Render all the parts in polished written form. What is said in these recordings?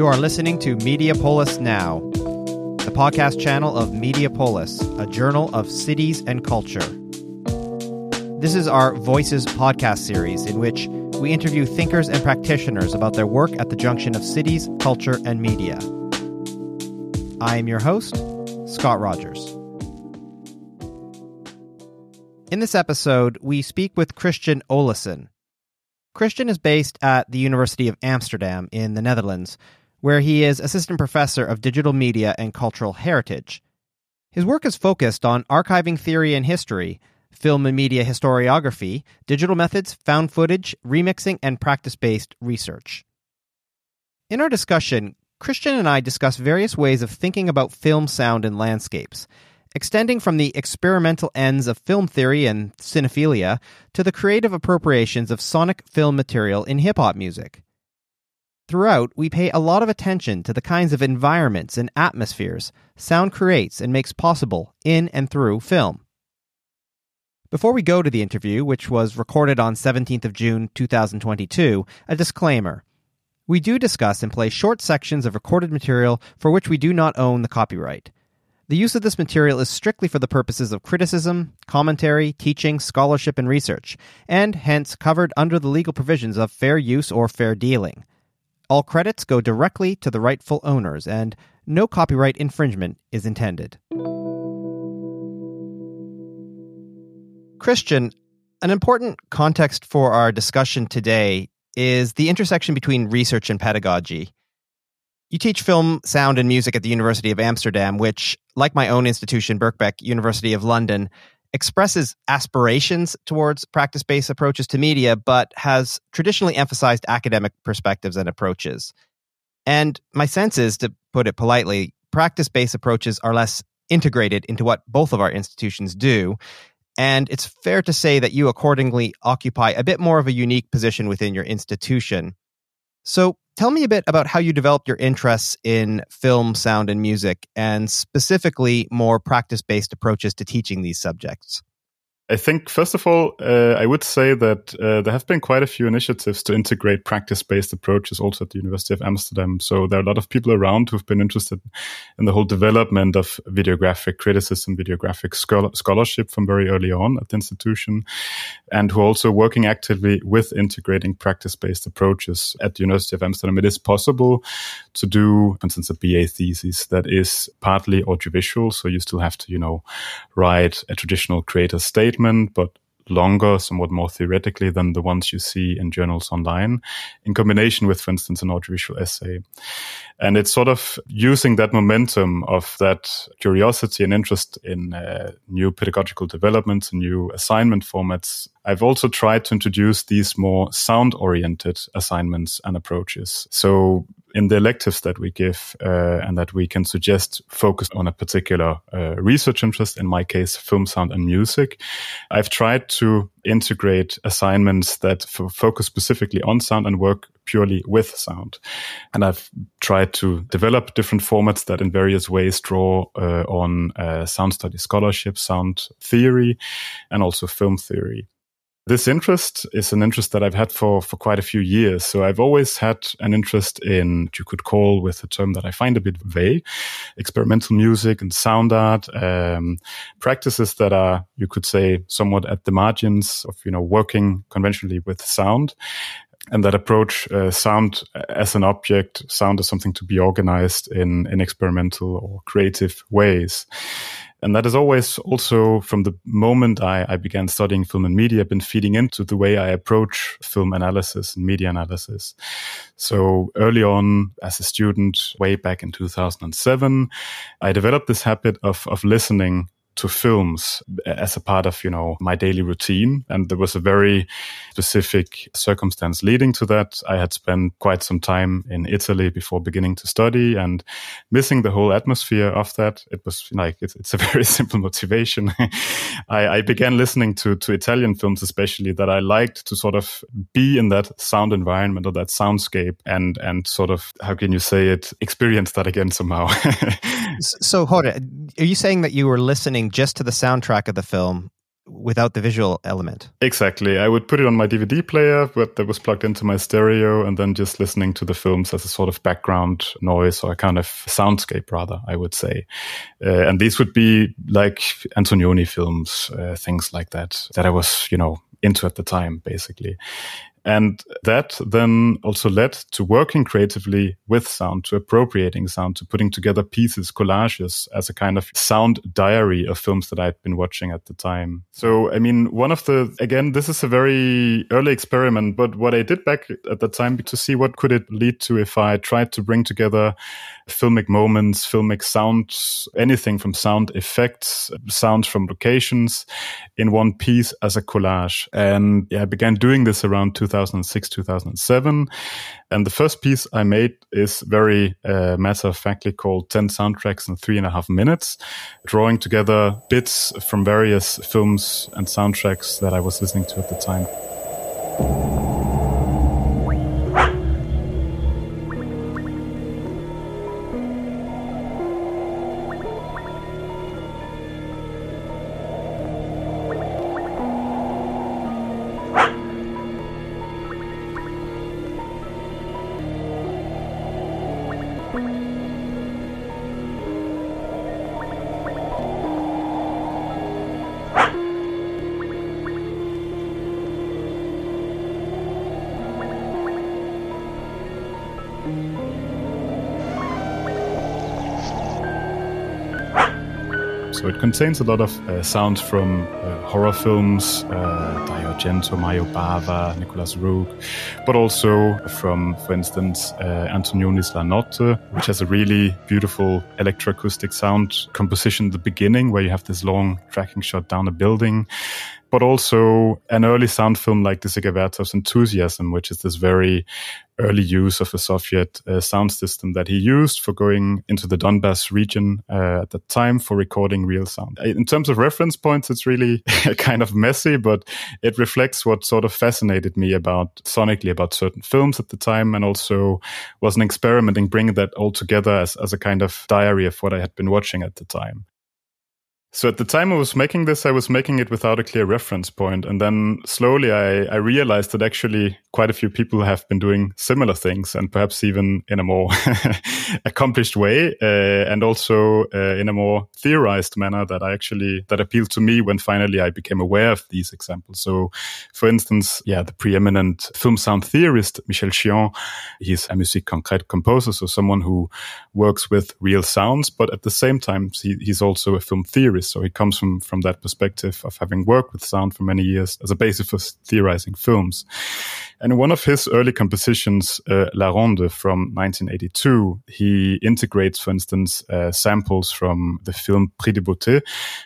You are listening to Mediapolis Now, the podcast channel of Mediapolis, a journal of cities and culture. This is our Voices podcast series in which we interview thinkers and practitioners about their work at the junction of cities, culture, and media. I am your host, Scott Rogers. In this episode, we speak with Christian Olesen. Christian is based at the University of Amsterdam in the Netherlands, where he is assistant professor of digital media and cultural heritage. His work is focused on archiving theory and history, film and media historiography, digital methods, found footage, remixing, and practice-based research. In our discussion, Christian and I discuss various ways of thinking about film sound and landscapes, extending from the experimental ends of film theory and cinephilia to the creative appropriations of sonic film material in hip-hop music. Throughout, we pay a lot of attention to the kinds of environments and atmospheres sound creates and makes possible in and through film. Before we go to the interview, which was recorded on 17th of June 2022, a disclaimer. We do discuss and play short sections of recorded material for which we do not own the copyright. The use of this material is strictly for the purposes of criticism, commentary, teaching, scholarship, and research, and hence covered under the legal provisions of fair use or fair dealing. All credits go directly to the rightful owners, and no copyright infringement is intended. Christian, an important context for our discussion today is the intersection between research and pedagogy. You teach film, sound, and music at the University of Amsterdam, which, like my own institution, Birkbeck University of London, expresses aspirations towards practice-based approaches to media, but has traditionally emphasized academic perspectives and approaches. And my sense is, to put it politely, practice-based approaches are less integrated into what both of our institutions do. And it's fair to say that you accordingly occupy a bit more of a unique position within your institution. So tell me a bit about how you developed your interests in film, sound, and music, and specifically more practice-based approaches to teaching these subjects. I think, first of all, I would say that there have been quite a few initiatives to integrate practice-based approaches also at the University of Amsterdam. So there are a lot of people around who've been interested in the whole development of videographic criticism, videographic scholarship from very early on at the institution, and who are also working actively with integrating practice-based approaches at the University of Amsterdam. It is possible to do, for instance, a BA thesis that is partly audiovisual, so you still have to, write a traditional creator statement, but longer, somewhat more theoretically than the ones you see in journals online, in combination with, for instance, an audiovisual essay. And it's sort of using that momentum of that curiosity and interest in new pedagogical developments and new assignment formats. I've also tried to introduce these more sound-oriented assignments and approaches. So in the electives that we give and that we can suggest focus on a particular research interest, in my case, film, sound, and music, I've tried to integrate assignments that focus specifically on sound and work purely with sound. And I've tried to develop different formats that in various ways draw on sound study scholarship, sound theory, and also film theory. This interest is an interest that I've had for quite a few years. So I've always had an interest in what you could call, with a term that I find a bit vague, experimental music and sound art, practices that are, you could say, somewhat at the margins of, working conventionally with sound. And that approach sound as an object, sound as something to be organized in experimental or creative ways. And that is always also, from the moment I began studying film and media, been feeding into the way I approach film analysis and media analysis. So early on, as a student, way back in 2007, I developed this habit of listening to films as a part of, my daily routine. And there was a very specific circumstance leading to that. I had spent quite some time in Italy before beginning to study and missing the whole atmosphere of that. It was like, it's a very simple motivation. I began listening to Italian films, especially, that I liked to sort of be in that sound environment or that soundscape and sort of, how can you say it, experience that again somehow. So, hold it. Are you saying that you were listening just to the soundtrack of the film without the visual element. Exactly. I would put it on my DVD player, but that was plugged into my stereo, and then just listening to the films as a sort of background noise, or a kind of soundscape rather, I would say. And these would be like Antonioni films, things like that I was, into at the time, basically. And that then also led to working creatively with sound, to appropriating sound, to putting together pieces, collages as a kind of sound diary of films that I'd been watching at the time. So, this is a very early experiment, but what I did back at the time to see what could it lead to if I tried to bring together filmic moments, filmic sounds, anything from sound effects, sounds from locations in one piece as a collage. And I began doing this around 2006, 2007. And the first piece I made is very matter-of-factly called 10 Soundtracks in 3.5 Minutes, drawing together bits from various films and soundtracks that I was listening to at the time. So it contains a lot of sounds from horror films, Dio Argento, Mario Bava, Nicolas Roeg, but also from, for instance, Antonioni's La Notte, which has a really beautiful electroacoustic sound composition at the beginning, where you have this long tracking shot down a building. But also an early sound film like Dizzy Gavatov's Enthusiasm, which is this very early use of a Soviet sound system that he used for going into the Donbass region at the time for recording real sound. In terms of reference points, it's really kind of messy, but it reflects what sort of fascinated me sonically about certain films at the time, and also was an experiment in bringing that all together as a kind of diary of what I had been watching at the time. So at the time I was making this, I was making it without a clear reference point. And then slowly I realized that actually quite a few people have been doing similar things, and perhaps even in a more accomplished way, and also in a more theorized manner that appealed to me when finally I became aware of these examples. So for instance, the preeminent film sound theorist Michel Chion, he's a musique concrète composer, so someone who works with real sounds, but at the same time he's also a film theorist. So he comes from that perspective of having worked with sound for many years as a basis for theorizing films. And in one of his early compositions, La Ronde from 1982, he integrates, for instance, samples from the film Prix de Beauté,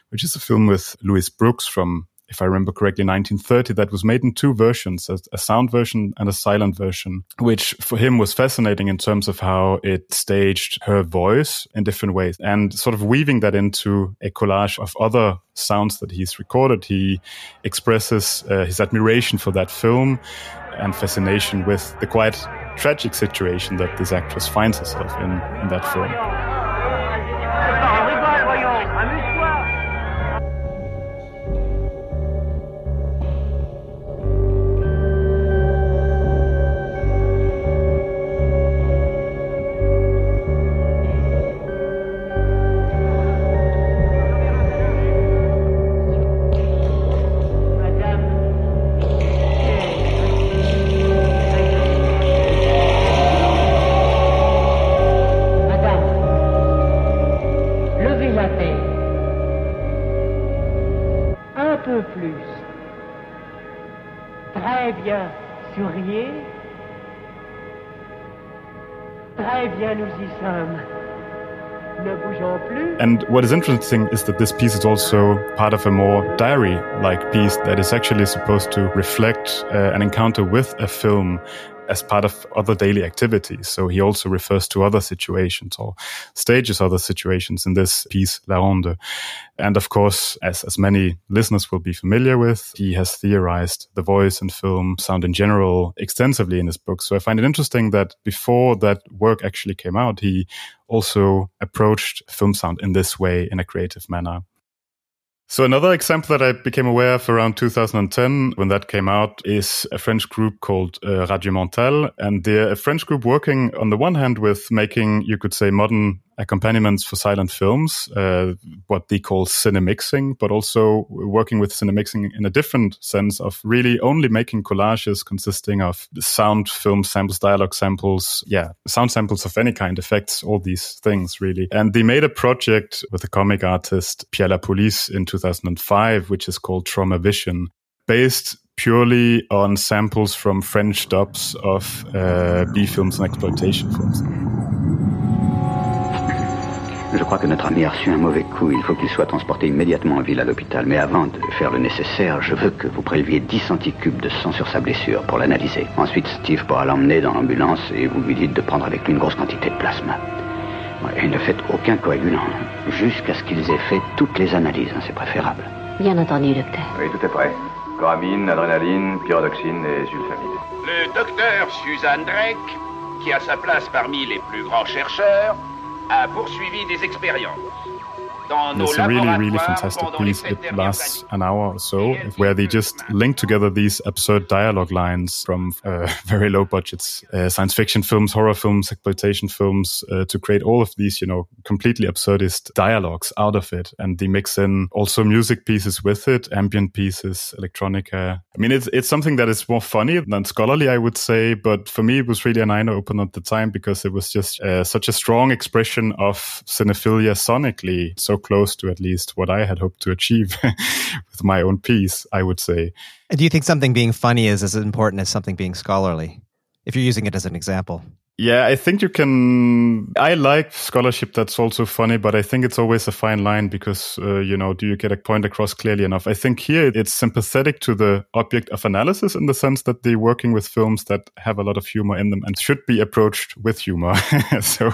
which is a film with Louis Brooks from, if I remember correctly, 1930, that was made in two versions, a sound version and a silent version, which for him was fascinating in terms of how it staged her voice in different ways. And sort of weaving that into a collage of other sounds that he's recorded, he expresses his admiration for that film and fascination with the quite tragic situation that this actress finds herself in that film. And what is interesting is that this piece is also part of a more diary-like piece that is actually supposed to reflect an encounter with a film as part of other daily activities. So he also refers to other situations, or stages other situations in this piece, La Ronde. And of course, as many listeners will be familiar with, he has theorized the voice and film sound in general extensively in his book. So I find it interesting that before that work actually came out, he also approached film sound in this way, in a creative manner. So another example that I became aware of around 2010, when that came out, is a French group called Radio Mental. And they're a French group working on the one hand with making, you could say, modern accompaniments for silent films, what they call cinemixing, but also working with cinemixing in a different sense of really only making collages consisting of sound, film samples, dialogue samples, sound samples of any kind, effects, all these things really. And they made a project with a comic artist, Pierre La Police, in 2005, which is called Trauma Vision, based purely on samples from French dubs of B-films and exploitation films. Je crois que notre ami a reçu un mauvais coup. Il faut qu'il soit transporté immédiatement en ville à l'hôpital. Mais avant de faire le nécessaire, je veux que vous préleviez 10 centicubes de sang sur sa blessure pour l'analyser. Ensuite, Steve pourra l'emmener dans l'ambulance et vous lui dites de prendre avec lui une grosse quantité de plasma. Et ne faites aucun coagulant, jusqu'à ce qu'ils aient fait toutes les analyses. C'est préférable. Bien entendu, docteur. Oui, tout est prêt. Coramine, adrénaline, pyridoxine et sulfamide. Le docteur Suzanne Drake, qui a sa place parmi les plus grands chercheurs, a poursuivi des expériences. It's a really, really fantastic piece. It lasts an hour or so, where they just link together these absurd dialogue lines from very low budgets, science fiction films, horror films, exploitation films, to create all of these, completely absurdist dialogues out of it. And they mix in also music pieces with it, ambient pieces, electronica. I mean, it's something that is more funny than scholarly, I would say. But for me, it was really an eye-opener at the time because it was just such a strong expression of cinephilia sonically. So close to at least what I had hoped to achieve with my own piece, I would say. And do you think something being funny is as important as something being scholarly, if you're using it as an example? Yeah, I think you can... I like scholarship that's also funny, but I think it's always a fine line because, do you get a point across clearly enough? I think here it's sympathetic to the object of analysis in the sense that they're working with films that have a lot of humor in them and should be approached with humor. So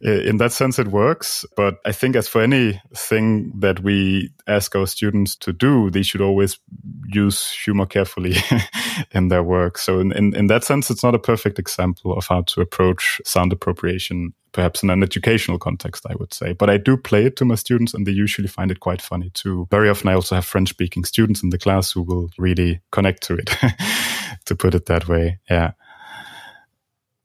in that sense, it works. But I think as for anything that we ask our students to do, they should always use humor carefully in their work. So in that sense, it's not a perfect example of how to approach sound appropriation, perhaps in an educational context, I would say. But I do play it to my students, and they usually find it quite funny too. Very often I also have French-speaking students in the class who will really connect to it, to put it that way. Yeah.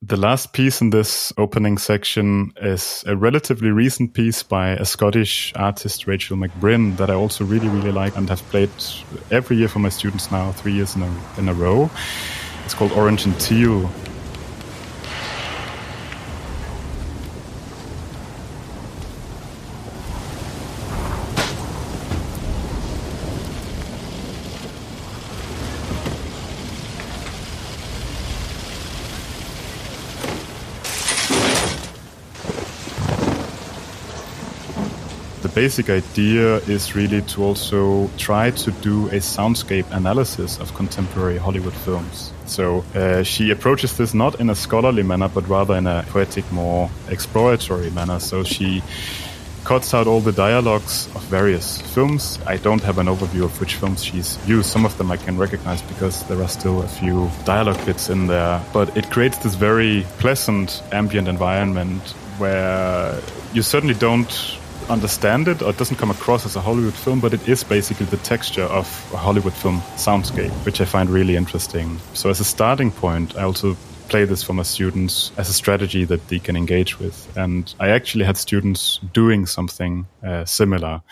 The last piece in this opening section is a relatively recent piece by a Scottish artist, Rachel McBrinn, that I also really, really like and have played every year for my students now, 3 years in a row. It's called Orange and Teal. Basic idea is really to also try to do a soundscape analysis of contemporary Hollywood films. So she approaches this not in a scholarly manner, but rather in a poetic, more exploratory manner. So she cuts out all the dialogues of various films. I don't have an overview of which films she's used. Some of them I can recognize because there are still a few dialogue bits in there. But it creates this very pleasant ambient environment where you certainly don't understand it, or it doesn't come across as a Hollywood film, but it is basically the texture of a Hollywood film soundscape, which I find really interesting. So as a starting point, I also play this for my students as a strategy that they can engage with. And I actually had students doing something similar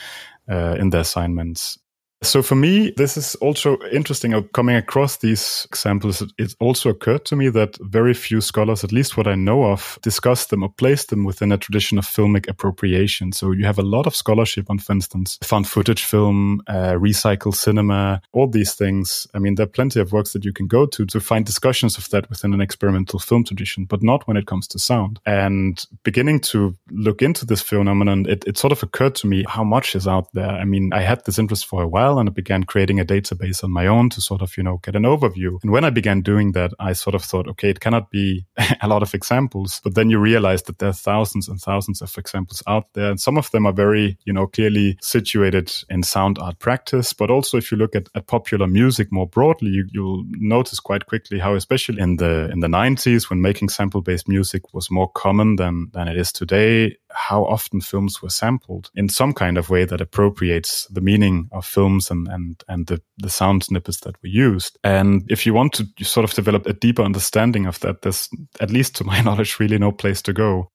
in their assignments. So for me, this is also interesting. Coming across these examples, it also occurred to me that very few scholars, at least what I know of, discuss them or place them within a tradition of filmic appropriation. So you have a lot of scholarship on, for instance, found footage film, recycled cinema, all these things. I mean, there are plenty of works that you can go to find discussions of that within an experimental film tradition, but not when it comes to sound. And beginning to look into this phenomenon, it sort of occurred to me how much is out there. I mean, I had this interest for a while, and I began creating a database on my own to sort of, get an overview. And when I began doing that, I sort of thought, okay, it cannot be a lot of examples. But then you realize that there are thousands and thousands of examples out there. And some of them are very, clearly situated in sound art practice. But also if you look at popular music more broadly, you'll notice quite quickly how, especially in the 90s, when making sample-based music was more common than it is today, how often films were sampled in some kind of way that appropriates the meaning of films and the sound snippets that were used. And if you want to sort of develop a deeper understanding of that, there's, at least to my knowledge, really no place to go.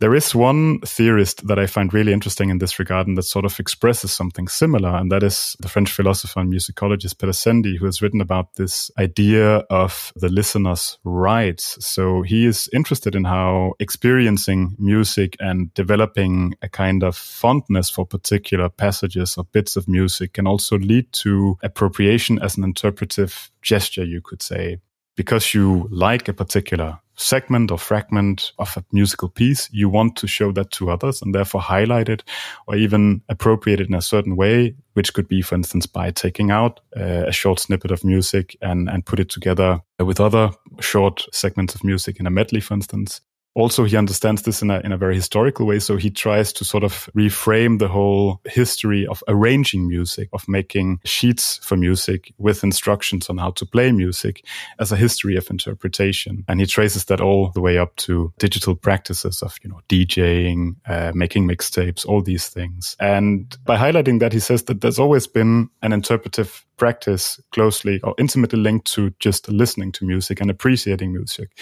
There is one theorist that I find really interesting in this regard and that sort of expresses something similar, and that is the French philosopher and musicologist Perassendie, who has written about this idea of the listener's rights. So he is interested in how experiencing music and developing a kind of fondness for particular passages or bits of music can also lead to appropriation as an interpretive gesture, you could say. Because you like a particular segment or fragment of a musical piece, you want to show that to others and therefore highlight it or even appropriate it in a certain way, which could be, for instance, by taking out a short snippet of music and put it together with other short segments of music in a medley, for instance. Also, he understands this in a very historical way, so he tries to sort of reframe the whole history of arranging music, of making sheets for music with instructions on how to play music as a history of interpretation. And he traces that all the way up to digital practices of, you know, DJing, making mixtapes, all these things. And by highlighting that, he says that there's always been an interpretive practice closely or intimately linked to just listening to music and appreciating music.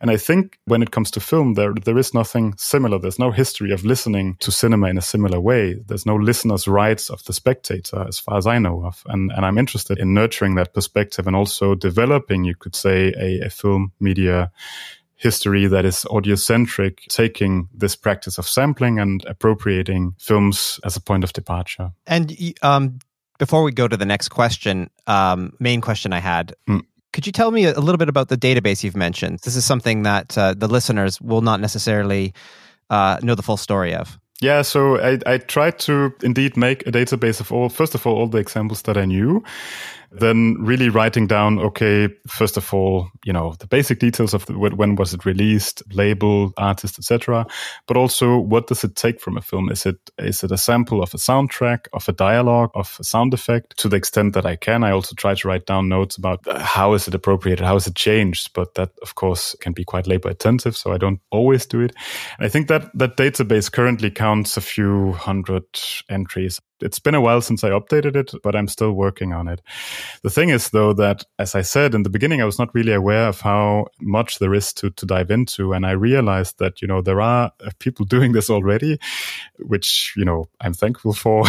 And I think when it comes to film, there is nothing similar. There's no history of listening to cinema in a similar way. There's no listener's rights of the spectator, as far as I know of. And I'm interested in nurturing that perspective and also developing, you could say, a film media history that is audiocentric, taking this practice of sampling and appropriating films as a point of departure. And before we go to the next question, main question I had, could you tell me a little bit about the database you've mentioned? This is something that the listeners will not necessarily know the full story of. Yeah, so I tried to indeed make a database of all the examples that I knew, then really writing down, okay, first of all, you know, the basic details of when was it released, label, artist, etc. But also, what does it take from a film? Is it a sample of a soundtrack, of a dialogue, of a sound effect? To the extent that I can, I also try to write down notes about how is it appropriated, how is it changed? But that, of course, can be quite labor intensive, so I don't always do it. And I think that database currently counts a few hundred entries. It's been a while since I updated it, but I'm still working on it. The thing is, though, that as I said in the beginning, I was not really aware of how much there is to dive into. And I realized that, you know, there are people doing this already, which, you know, I'm thankful for.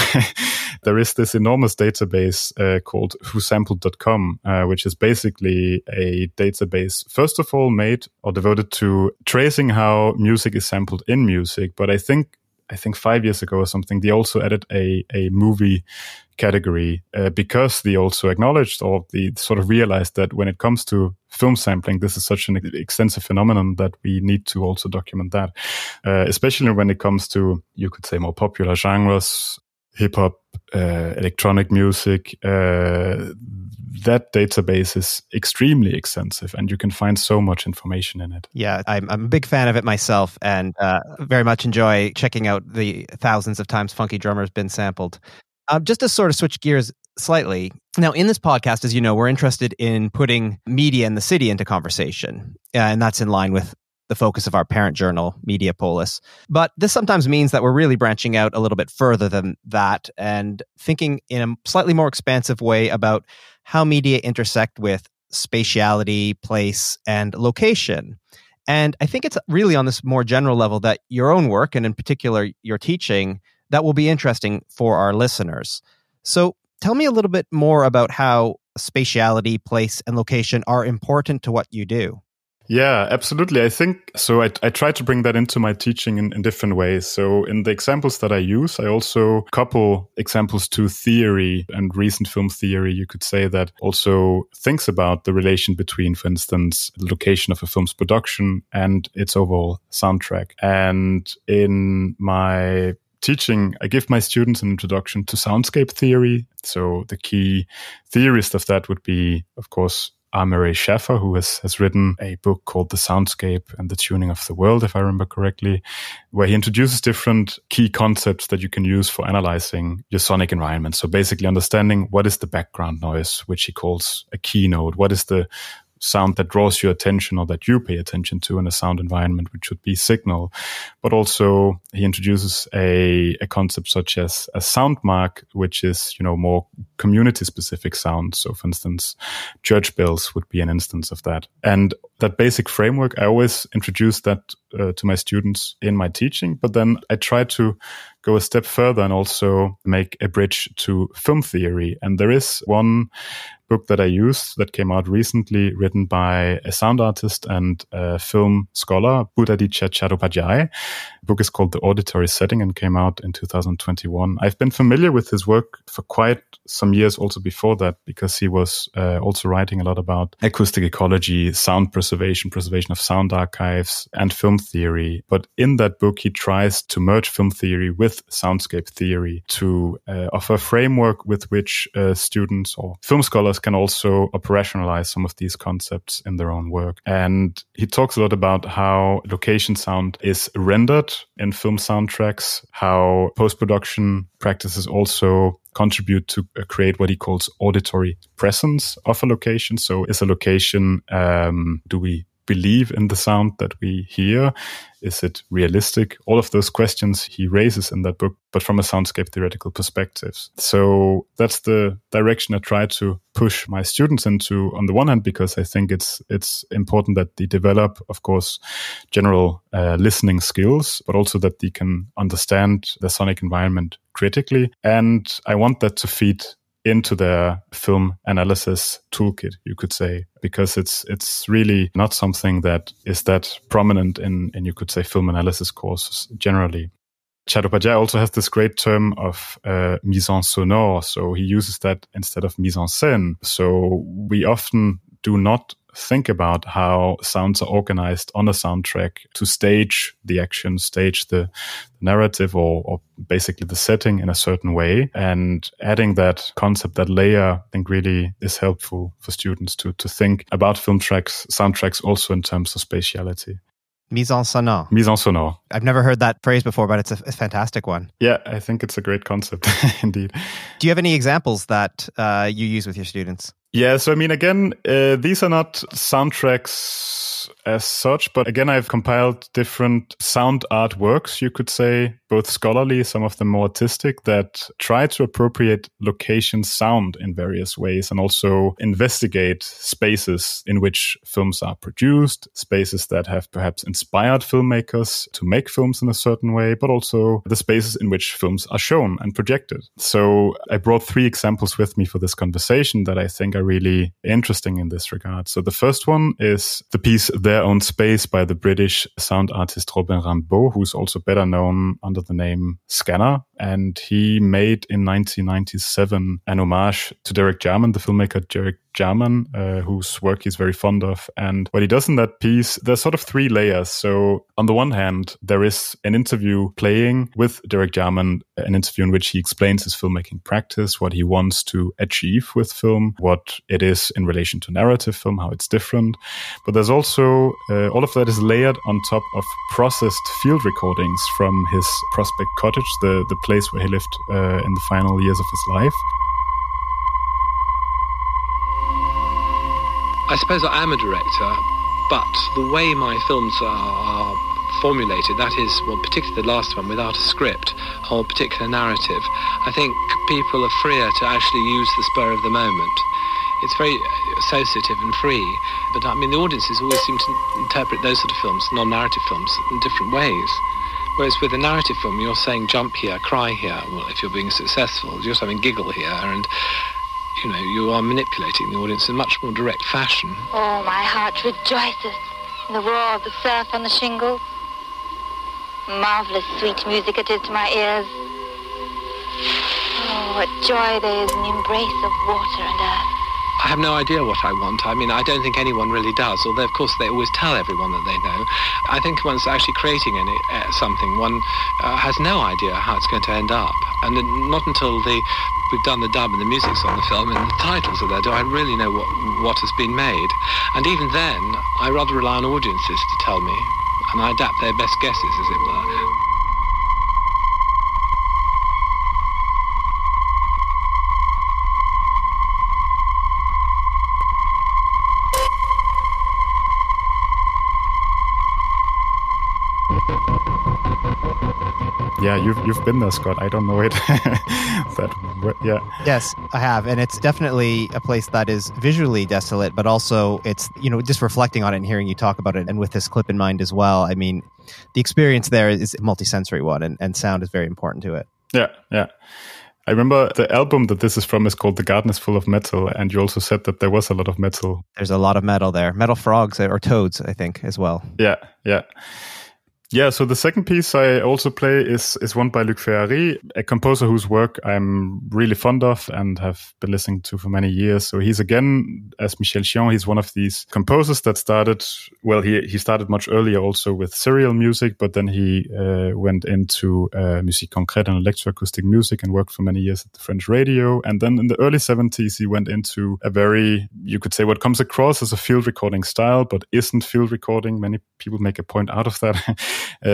There is this enormous database called WhoSampled.com, which is basically a database, first of all, made or devoted to tracing how music is sampled in music. But I think 5 years ago or something, they also added a movie category because they also acknowledged or they sort of realized that when it comes to film sampling, this is such an extensive phenomenon that we need to also document that, especially when it comes to, you could say, more popular genres, hip-hop, electronic music. That database is extremely extensive and you can find so much information in it. Yeah, I'm a big fan of it myself and very much enjoy checking out the thousands of times Funky Drummer's been sampled. Just to sort of switch gears slightly, now in this podcast, as you know, we're interested in putting media and the city into conversation, and that's in line with the focus of our parent journal, Mediapolis. But this sometimes means that we're really branching out a little bit further than that and thinking in a slightly more expansive way about how media intersect with spatiality, place, and location. And I think it's really on this more general level that your own work, and in particular your teaching, that will be interesting for our listeners. So tell me a little bit more about how spatiality, place, and location are important to what you do. Yeah, absolutely. I think so. I try to bring that into my teaching in different ways. So in the examples that I use, I also couple examples to theory and recent film theory, you could say, that also thinks about the relation between, for instance, the location of a film's production and its overall soundtrack. And in my teaching, I give my students an introduction to soundscape theory. So the key theorist of that would be, of course, R. Murray Schafer, who has written a book called The Soundscape and the Tuning of the World, if I remember correctly, where he introduces different key concepts that you can use for analyzing your sonic environment. So basically understanding what is the background noise, which he calls a keynote, what is the sound that draws your attention or that you pay attention to in a sound environment, which would be signal. But also he introduces a concept such as a sound mark, which is, you know, more community specific sound. So for instance, church bells would be an instance of that. And that basic framework, I always introduce that to my students in my teaching, but then I try to go a step further and also make a bridge to film theory. And there is one book that I used that came out recently, written by a sound artist and a film scholar, Budhaditya Chattopadhyay. The book is called The Auditory Setting and came out in 2021. I've been familiar with his work for quite some years also before that, because he was also writing a lot about acoustic ecology, sound preservation, preservation of sound archives, and film theory. But in that book, he tries to merge film theory with soundscape theory to offer a framework with which students or film scholars can also operationalize some of these concepts in their own work. And he talks a lot about how location sound is rendered in film soundtracks, how post-production practices also contribute to create what he calls auditory presence of a location. So is a location, do we believe in the sound that we hear? Is it realistic? All of those questions he raises in that book, but from a soundscape theoretical perspective. So that's the direction I try to push my students into, on the one hand, because I think it's important that they develop, of course, general listening skills, but also that they can understand the sonic environment critically. And I want that to feed into their film analysis toolkit, you could say, because it's really not something that is that prominent in you could say, film analysis courses generally. Chattopadhyay also has this great term of mise en sonore, so he uses that instead of mise en scène. So we often do not think about how sounds are organized on a soundtrack to stage the action, stage the narrative or basically the setting in a certain way. And adding that concept, that layer, I think really is helpful for students to think about film tracks, soundtracks also in terms of spatiality. Mise en sonore. Mise en sonore. I've never heard that phrase before, but it's a fantastic one. Yeah, I think it's a great concept, indeed. Do you have any examples that you use with your students? Yeah, so I mean, again, these are not soundtracks as such, but again, I've compiled different sound art works, you could say, both scholarly, some of them more artistic, that try to appropriate location sound in various ways and also investigate spaces in which films are produced, spaces that have perhaps inspired filmmakers to make films in a certain way, but also the spaces in which films are shown and projected. So I brought three examples with me for this conversation that I think are really interesting in this regard. So the first one is the piece Their Own Space by the British sound artist Robin Rimbaud, who's also better known under the name Scanner. And he made in 1997 an homage to Derek Jarman, the filmmaker Derek Jarman, whose work he's very fond of. And what he does in that piece, there's sort of three layers. So on the one hand, there is an interview playing with Derek Jarman, an interview in which he explains his filmmaking practice, what he wants to achieve with film, what it is in relation to narrative film, how it's different. But there's also, all of that is layered on top of processed field recordings from his Prospect Cottage, the place where he lived in the final years of his life. I suppose I am a director, but the way my films are formulated, that is, well, particularly the last one, without a script or particular narrative, I think people are freer to actually use the spur of the moment. It's very associative and free, but I mean, the audiences always seem to interpret those sort of films, non-narrative films, in different ways. Whereas with a narrative film, you're saying jump here, cry here. Well, if you're being successful, you're saying giggle here, and you know, you are manipulating the audience in a much more direct fashion. Oh, my heart rejoices in the roar of the surf on the shingles. Marvellous sweet music it is to my ears. Oh, what joy there is in the embrace of water and earth. I have no idea what I want. I mean, I don't think anyone really does, although, of course, they always tell everyone that they know. I think once actually creating something, one has no idea how it's going to end up. And not until we've done the dub and the music's on the film and the titles are there do I really know what has been made. And even then, I rather rely on audiences to tell me, and I adapt their best guesses, as it were. You've been there, Scott. I don't know it. But yeah. Yes, I have. And it's definitely a place that is visually desolate, but also it's, just reflecting on it and hearing you talk about it. And with this clip in mind as well, I mean, the experience there is a multi-sensory one, and sound is very important to it. Yeah, yeah. I remember the album that this is from is called The Garden is Full of Metal, and you also said that there was a lot of metal. There's a lot of metal there. Metal frogs or toads, I think, as well. Yeah, yeah. Yeah, so the second piece I also play is one by Luc Ferrari, a composer whose work I'm really fond of and have been listening to for many years. So he's, again, as Michel Chion, he's one of these composers that started, well, he started much earlier also with serial music, but then he went into musique concrète and electroacoustic music and worked for many years at the French radio. And then in the early 70s, he went into a very, you could say, what comes across as a field recording style, but isn't field recording. Many people make a point out of that.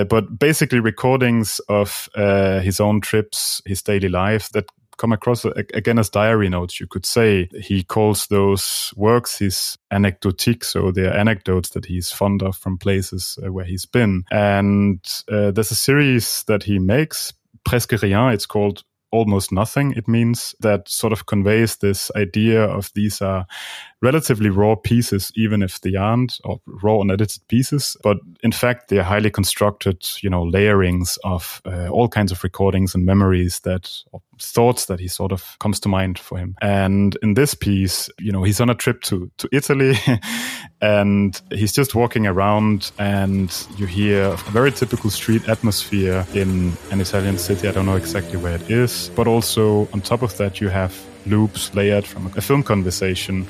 But basically recordings of his own trips, his daily life that come across, again, as diary notes, you could say. He calls those works his anecdotique, so they're anecdotes that he's fond of from places where he's been. And there's a series that he makes, Presque Rien, it's called Almost Nothing, it means, that sort of conveys this idea of these are relatively raw pieces, even if they aren't, or raw unedited pieces. But in fact, they're highly constructed, layerings of all kinds of recordings and memories or thoughts that he sort of comes to mind for him. And in this piece, he's on a trip to Italy and he's just walking around and you hear a very typical street atmosphere in an Italian city. I don't know exactly where it is, but also on top of that, you have loops layered from a film conversation,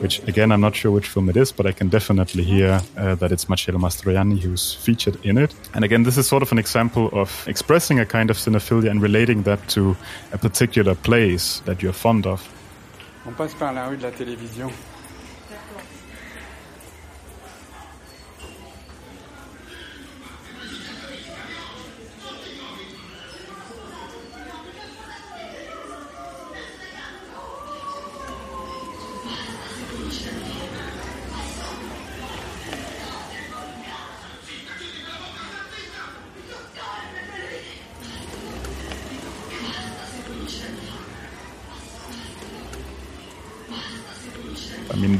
which, again, I'm not sure which film it is, but I can definitely hear that it's Marcello Mastroianni who's featured in it. And again, this is sort of an example of expressing a kind of cinephilia and relating that to a particular place that you're fond of. On passe par la rue de la télévision.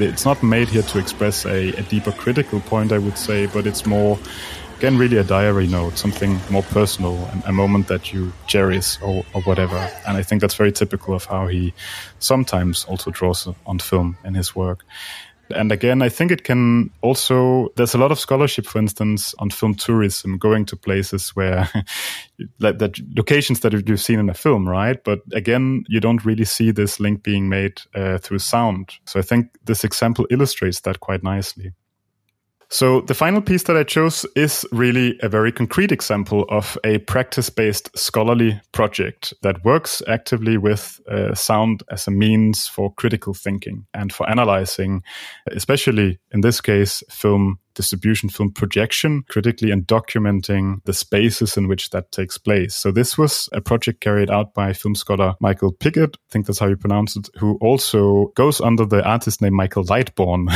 It's not made here to express a deeper critical point, I would say, but it's more, again, really a diary note, something more personal, a moment that you cherish or whatever. And I think that's very typical of how he sometimes also draws on film in his work. And again, I think it can also, there's a lot of scholarship, for instance, on film tourism, going to places where, like the locations that you've seen in a film, right? But again, you don't really see this link being made through sound. So I think this example illustrates that quite nicely. So the final piece that I chose is really a very concrete example of a practice-based scholarly project that works actively with sound as a means for critical thinking and for analyzing, especially in this case, film distribution, film projection, critically and documenting the spaces in which that takes place. So this was a project carried out by film scholar Michael Pickett, I think that's how you pronounce it, who also goes under the artist name Michael Lightbourne,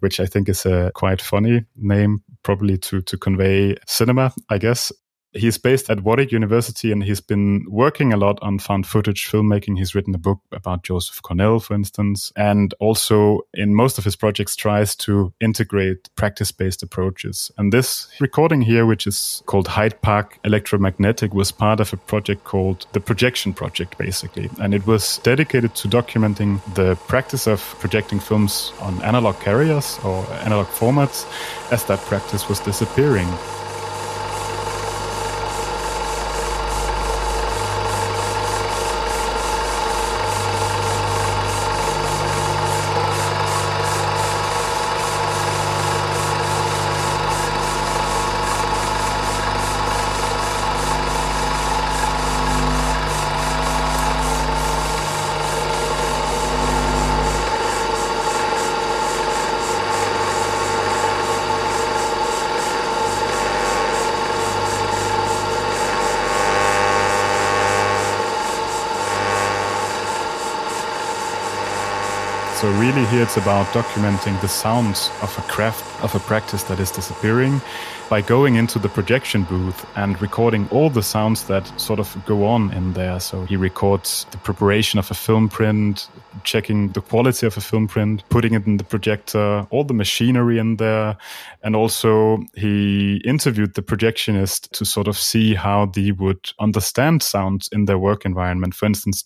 which I think is a quite funny name, probably to convey cinema, I guess. He's based at Warwick University and he's been working a lot on found footage filmmaking. He's written a book about Joseph Cornell, for instance, and also in most of his projects tries to integrate practice-based approaches. And this recording here, which is called Hyde Park Electromagnetic, was part of a project called the Projection Project, basically. And it was dedicated to documenting the practice of projecting films on analog carriers or analog formats as that practice was disappearing. So really here it's about documenting the sounds of a craft of a practice that is disappearing by going into the projection booth and recording all the sounds that sort of go on in there. So he records the preparation of a film print, checking the quality of a film print, putting it in the projector, all the machinery in there. And also he interviewed the projectionist to sort of see how they would understand sounds in their work environment. For instance,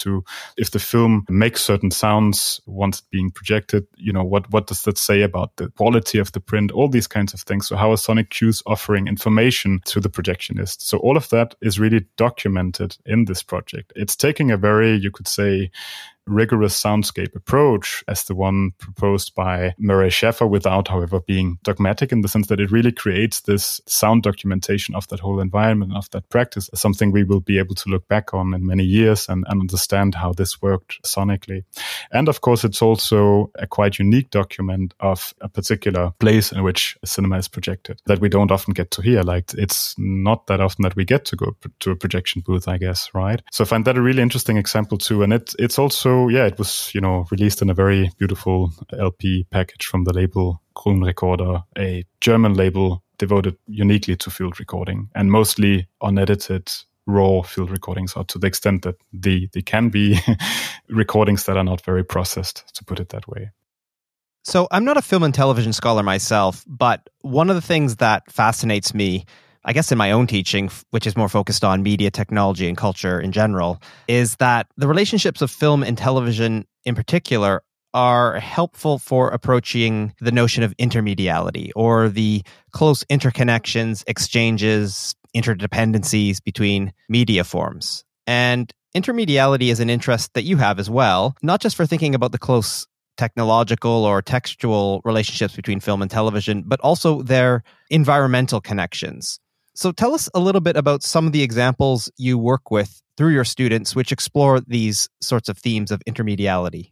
if the film makes certain sounds once being projected, you know, what does that say about the quality of the print, all these kinds of things. So how are sonic cues offering information to the projectionist? So all of that is really documented in this project. It's taking a very, you could say, rigorous soundscape approach as the one proposed by Murray Schafer, without, however, being dogmatic, in the sense that it really creates this sound documentation of that whole environment, of that practice, as something we will be able to look back on in many years and understand how this worked sonically. And of course, it's also a quite unique document of a particular place in which cinema is projected that we don't often get to hear. Like, it's not that often that we get to go to a projection booth, I guess, right? So I find that a really interesting example too. And it's also, it was, released in a very beautiful LP package from the label Kronrekorder, a German label devoted uniquely to field recording and mostly unedited raw field recordings, or to the extent that they can be recordings that are not very processed, to put it that way. So I'm not a film and television scholar myself, but one of the things that fascinates me, I guess, in my own teaching, which is more focused on media, technology, and culture in general, is that the relationships of film and television in particular are helpful for approaching the notion of intermediality, or the close interconnections, exchanges, interdependencies between media forms. And intermediality is an interest that you have as well, not just for thinking about the close technological or textual relationships between film and television, but also their environmental connections. So tell us a little bit about some of the examples you work with through your students, which explore these sorts of themes of intermediality.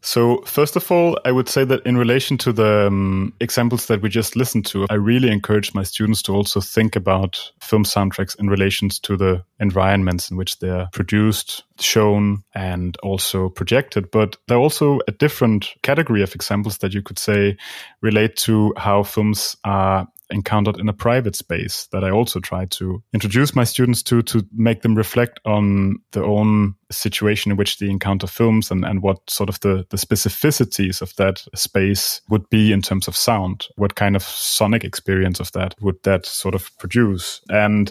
So first of all, I would say that in relation to the examples that we just listened to, I really encourage my students to also think about film soundtracks in relation to the environments in which they're produced, shown, and also projected. But there are also a different category of examples that you could say relate to how films are encountered in a private space, that I also try to introduce my students to make them reflect on their own situation in which they encounter films and what sort of the specificities of that space would be in terms of sound. What kind of sonic experience of that would that sort of produce? And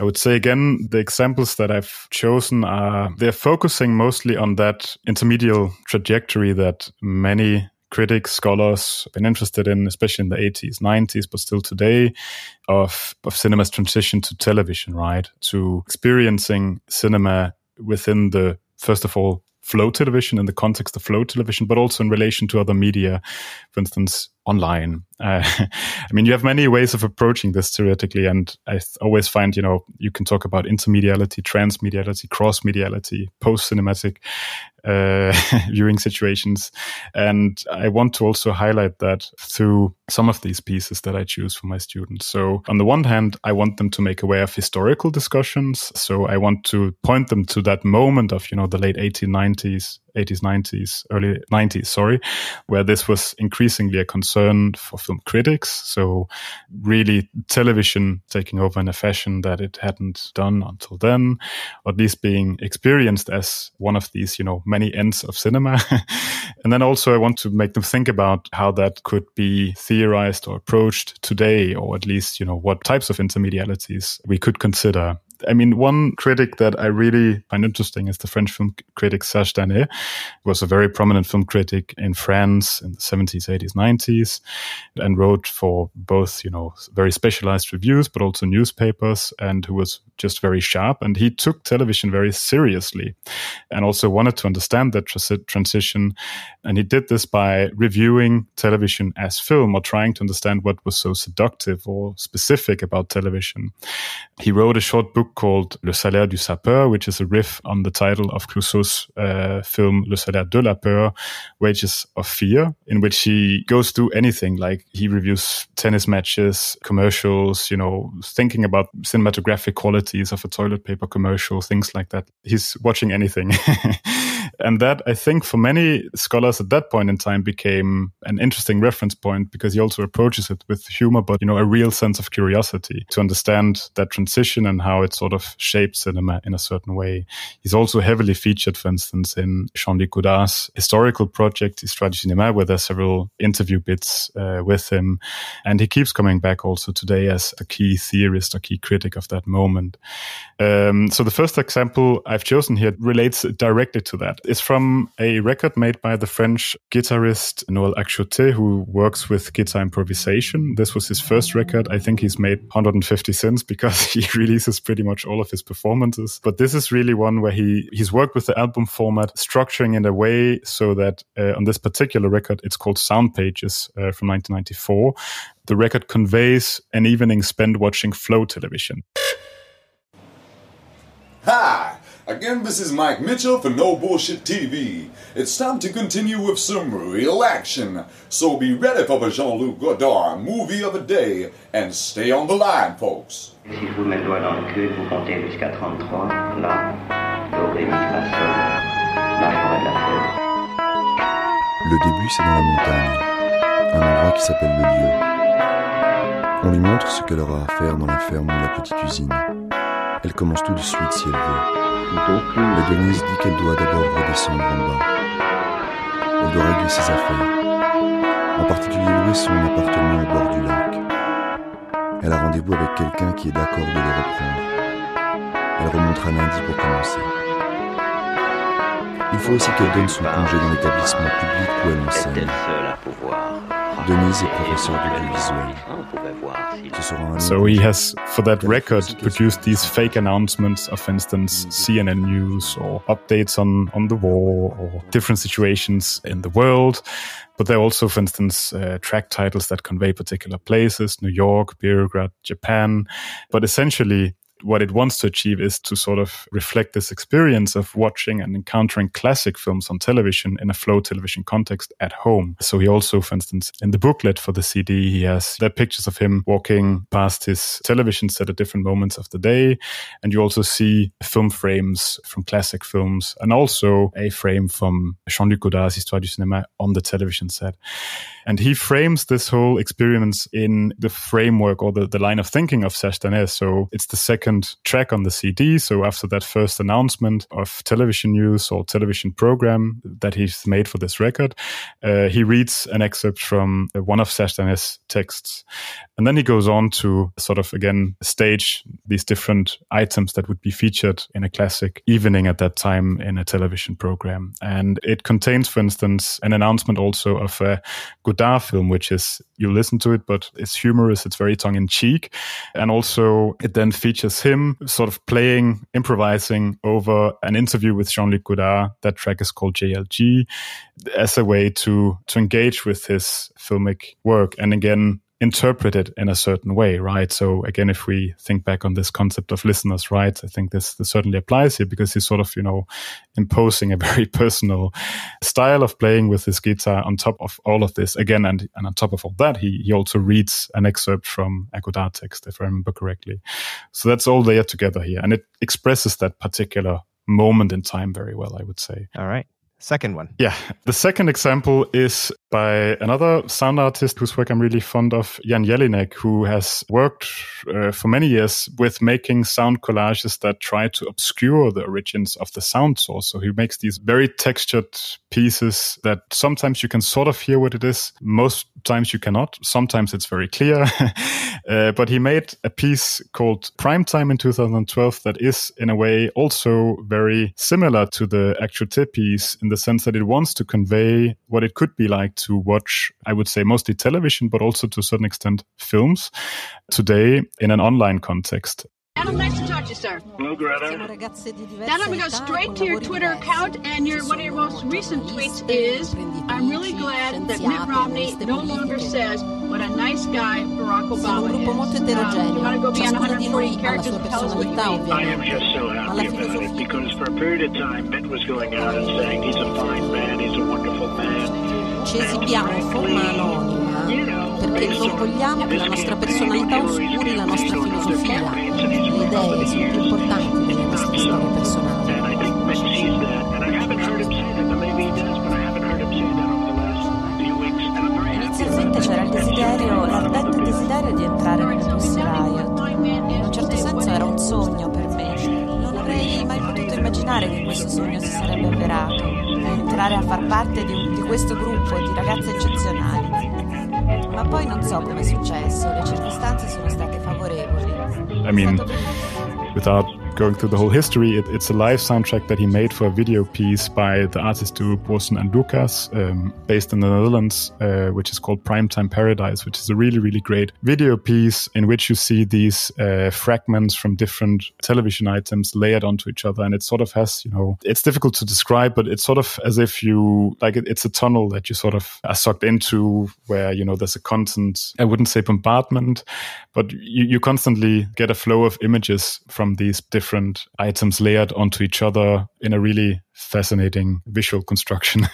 I would say, again, the examples that I've chosen are, they're focusing mostly on that intermedial trajectory that many critics, scholars have been interested in, especially in the 80s, 90s, but still today, of cinema's transition to television, right? To experiencing cinema within the, first of all, flow television, in the context of flow television, but also in relation to other media, for instance, online. I mean, you have many ways of approaching this theoretically, and I always find, you can talk about intermediality, transmediality, cross-mediality, post-cinematic viewing situations. And I want to also highlight that through some of these pieces that I choose for my students. So on the one hand, I want them to make aware of historical discussions. So I want to point them to that moment of, the late 80s, 90s, where this was increasingly a concern for film critics. So really television taking over in a fashion that it hadn't done until then, or at least being experienced as one of these, many ends of cinema. And then also I want to make them think about how that could be theorized or approached today, or at least, what types of intermedialities we could consider. I mean, one critic that I really find interesting is the French film critic Serge Daney, who was a very prominent film critic in France in the 70s, 80s, 90s, and wrote for both, very specialized reviews, but also newspapers, and who was just very sharp. And he took television very seriously and also wanted to understand that transition. And he did this by reviewing television as film, or trying to understand what was so seductive or specific about television. He wrote a short book called Le Salaire du Sapeur, which is a riff on the title of Clouseau's film Le Salaire de la Peur, Wages of Fear, in which he goes through anything. Like, he reviews tennis matches, commercials, thinking about cinematographic qualities of a toilet paper commercial, things like that. He's watching anything. And that, I think, for many scholars at that point in time became an interesting reference point, because he also approaches it with humor, but, you know, a real sense of curiosity to understand that transition and how it sort of shapes cinema in a certain way. He's also heavily featured, for instance, in Jean-Luc Godard's historical project, Histoire du Cinéma, where there's several interview bits with him. And he keeps coming back also today as a key theorist or key critic of that moment. So the first example I've chosen here relates directly to that. It's from a record made by the French guitarist Noël Acchoté, who works with guitar improvisation. This was his first record. I think he's made 150 since, because he releases pretty much all of his performances. But this is really one where he's worked with the album format, structuring in a way so that on this particular record, it's called Sound Pages from 1994. The record conveys an evening spent watching Flow television. Hi! Again, this is Mike Mitchell for No Bullshit TV. It's time to continue with some real action. So be ready for the Jean-Luc Godard movie of the day, and stay on the line, folks. Si je vous mets le doigt dans le cul, vous comptez jusqu'à 33. Là, do, ré, mi, fa, sol. La forêt de la fleur. Le début, c'est dans la montagne. Un endroit qui s'appelle le lieu. On lui montre ce qu'elle aura à faire dans la ferme ou la petite usine. Elle commence tout de suite si elle veut. La Denise dit qu'elle doit d'abord redescendre en bas. Elle doit régler ses affaires, en particulier louer son appartement au bord du lac. Elle a rendez-vous avec quelqu'un qui est d'accord de les reprendre. Elle remontera lundi pour commencer. Il faut aussi qu'elle donne son congé dans l'établissement public où elle enseigne. Denise est professeur de visuel. So he has, for that record, produced these fake announcements of, for instance, CNN News or updates on the war or different situations in the world. But there are also, for instance, track titles that convey particular places, New York, Beograd, Japan. But essentially, what it wants to achieve is to sort of reflect this experience of watching and encountering classic films on television in a flow television context at home. So he also, for instance, in the booklet for the CD, he has the pictures of him walking past his television set at different moments of the day. And you also see film frames from classic films, and also a frame from Jean-Luc Godard's Histoire du Cinéma on the television set. And he frames this whole experience in the framework or the line of thinking of Serge Daney. So it's the second track on the CD. So after that first announcement of television news or television program that he's made for this record, he reads an excerpt from one of Serge Daney's texts. And then he goes on to sort of, again, stage these different items that would be featured in a classic evening at that time in a television program. And it contains, for instance, an announcement also of a Godard film, which is, you listen to it, but it's humorous, it's very tongue-in-cheek. And also, it then features him sort of playing, improvising over an interview with Jean-Luc Godard. That track is called JLG, as a way to engage with his filmic work. And again, interpret it in a certain way, right? So again, if we think back on this concept of listeners' rights, I think this certainly applies here, because he's sort of, you know, imposing a very personal style of playing with his guitar on top of all of this. Again, and on top of all that, he also reads an excerpt from a Godard text, if I remember correctly. So that's all there together here. And it expresses that particular moment in time very well, I would say. All right. Second one. Yeah. The second example is by another sound artist whose work I'm really fond of, Jan Jelinek, who has worked for many years with making sound collages that try to obscure the origins of the sound source. So he makes these very textured pieces that sometimes you can sort of hear what it is. Most times you cannot. Sometimes it's very clear. But he made a piece called Primetime in 2012 that is, in a way, also very similar to the Acchoté piece, in the sense that it wants to convey what it could be like to watch, I would say, mostly television, but also to a certain extent films today in an online context. Adam, nice to talk to you, sir. Hello, Greta. Now I'm going to go straight to your Twitter account, and one of your most recent tweets is, I'm really glad that Mitt Romney no longer says what a nice guy Barack Obama is. You want to go beyond 140 characters and tell us what you mean. I am just so happy about it, because for a period of time, Mitt was going out and saying, he's a fine man, he's a wonderful man. Ci esibiamo in forma anonima perché non vogliamo che la nostra personalità oscuri la nostra filosofia, le idee sono più importanti delle nostre storie personali. entrare a far parte di questo gruppo di ragazze eccezionali. Ma poi non so come è successo, le circostanze sono state favorevoli. I mean, without going through the whole history, it's a live soundtrack that he made for a video piece by the artist duo Bossen and Lucas, based in the Netherlands, which is called Primetime Paradise, which is a really, really great video piece in which you see these fragments from different television items layered onto each other. And it sort of has, you know, it's difficult to describe, but it's sort of as if you, like, it's a tunnel that you sort of are sucked into where, you know, there's a constant, I wouldn't say bombardment, but you constantly get a flow of images from these different items layered onto each other in a really fascinating visual construction.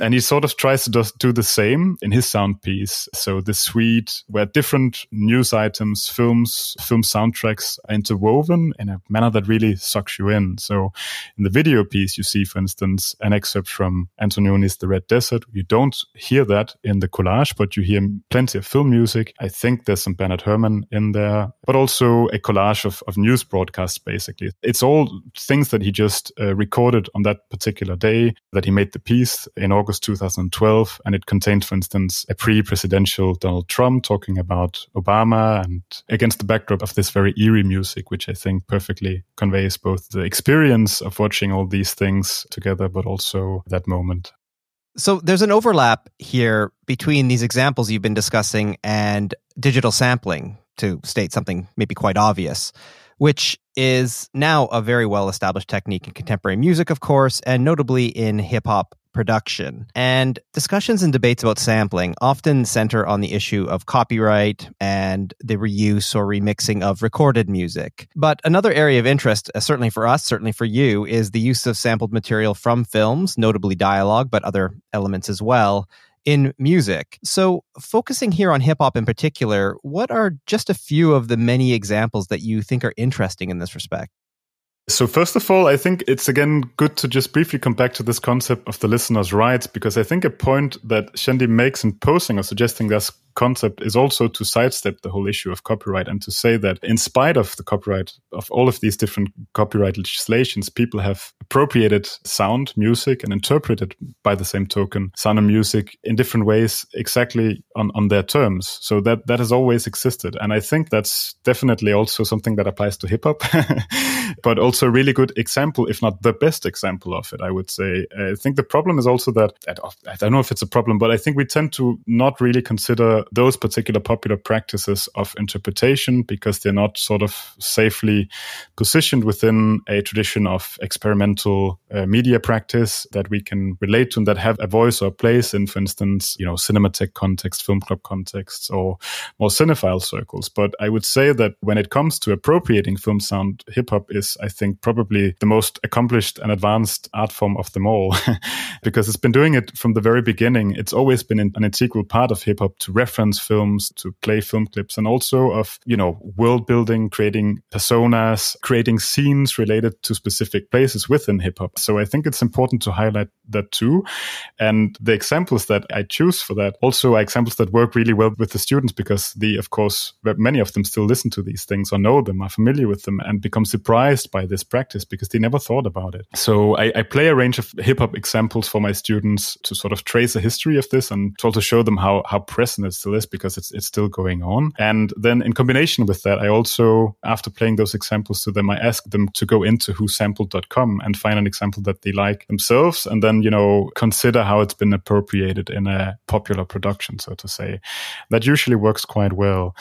And he sort of tries to do the same in his sound piece. So the suite where different news items, film soundtracks are interwoven in a manner that really sucks you in. So in the video piece, you see, for instance, an excerpt from Antonioni's The Red Desert. You don't hear that in the collage, but you hear plenty of film music. I think there's some Bernard Herrmann in there, but also a collage of news broadcasts, basically. It's all things that he just recorded on that particular day that he made the piece in August 2012. And it contained, for instance, a pre-presidential Donald Trump talking about Obama, and against the backdrop of this very eerie music, which I think perfectly conveys both the experience of watching all these things together, but also that moment. So there's an overlap here between these examples you've been discussing and digital sampling, to state something maybe quite obvious, which is now a very well-established technique in contemporary music, of course, and notably in hip-hop production. And discussions and debates about sampling often center on the issue of copyright and the reuse or remixing of recorded music. But another area of interest, certainly for us, certainly for you, is the use of sampled material from films, notably dialogue, but other elements as well, in music. So focusing here on hip-hop in particular, what are just a few of the many examples that you think are interesting in this respect? So first of all, I think it's again good to just briefly come back to this concept of the listener's rights, because I think a point that Shandy makes in posing or suggesting this concept is also to sidestep the whole issue of copyright and to say that in spite of the copyright of all of these different copyright legislations, people have appropriated sound, music, and interpreted by the same token sound and music in different ways exactly on their terms. So that has always existed. And I think that's definitely also something that applies to hip-hop, but also a really good example, if not the best example of it, I would say. I think the problem is also that, I don't know if it's a problem, but I think we tend to not really consider those particular popular practices of interpretation because they're not sort of safely positioned within a tradition of experimental media practice that we can relate to and that have a voice or a place in, for instance, you know, Cinematech context, film club contexts, or more cinephile circles. But I would say that when it comes to appropriating film sound, hip-hop is, I think, probably the most accomplished and advanced art form of them all because it's been doing it from the very beginning. It's always been an integral part of hip-hop to reference films, to play film clips, and also of, you know, world building, creating personas, creating scenes related to specific places within hip hop. So I think it's important to highlight that too. And the examples that I choose for that also are examples that work really well with the students because they, of course, many of them still listen to these things or know them, are familiar with them, and become surprised by this practice because they never thought about it. So I play a range of hip hop examples for my students to sort of trace a history of this and to also show them how present it still is because it's still going on. And then in combination with that, I also, after playing those examples to them, I ask them to go into WhoSampled.com and find an example that they like themselves and then, you know, consider how it's been appropriated in a popular production, so to say. That usually works quite well.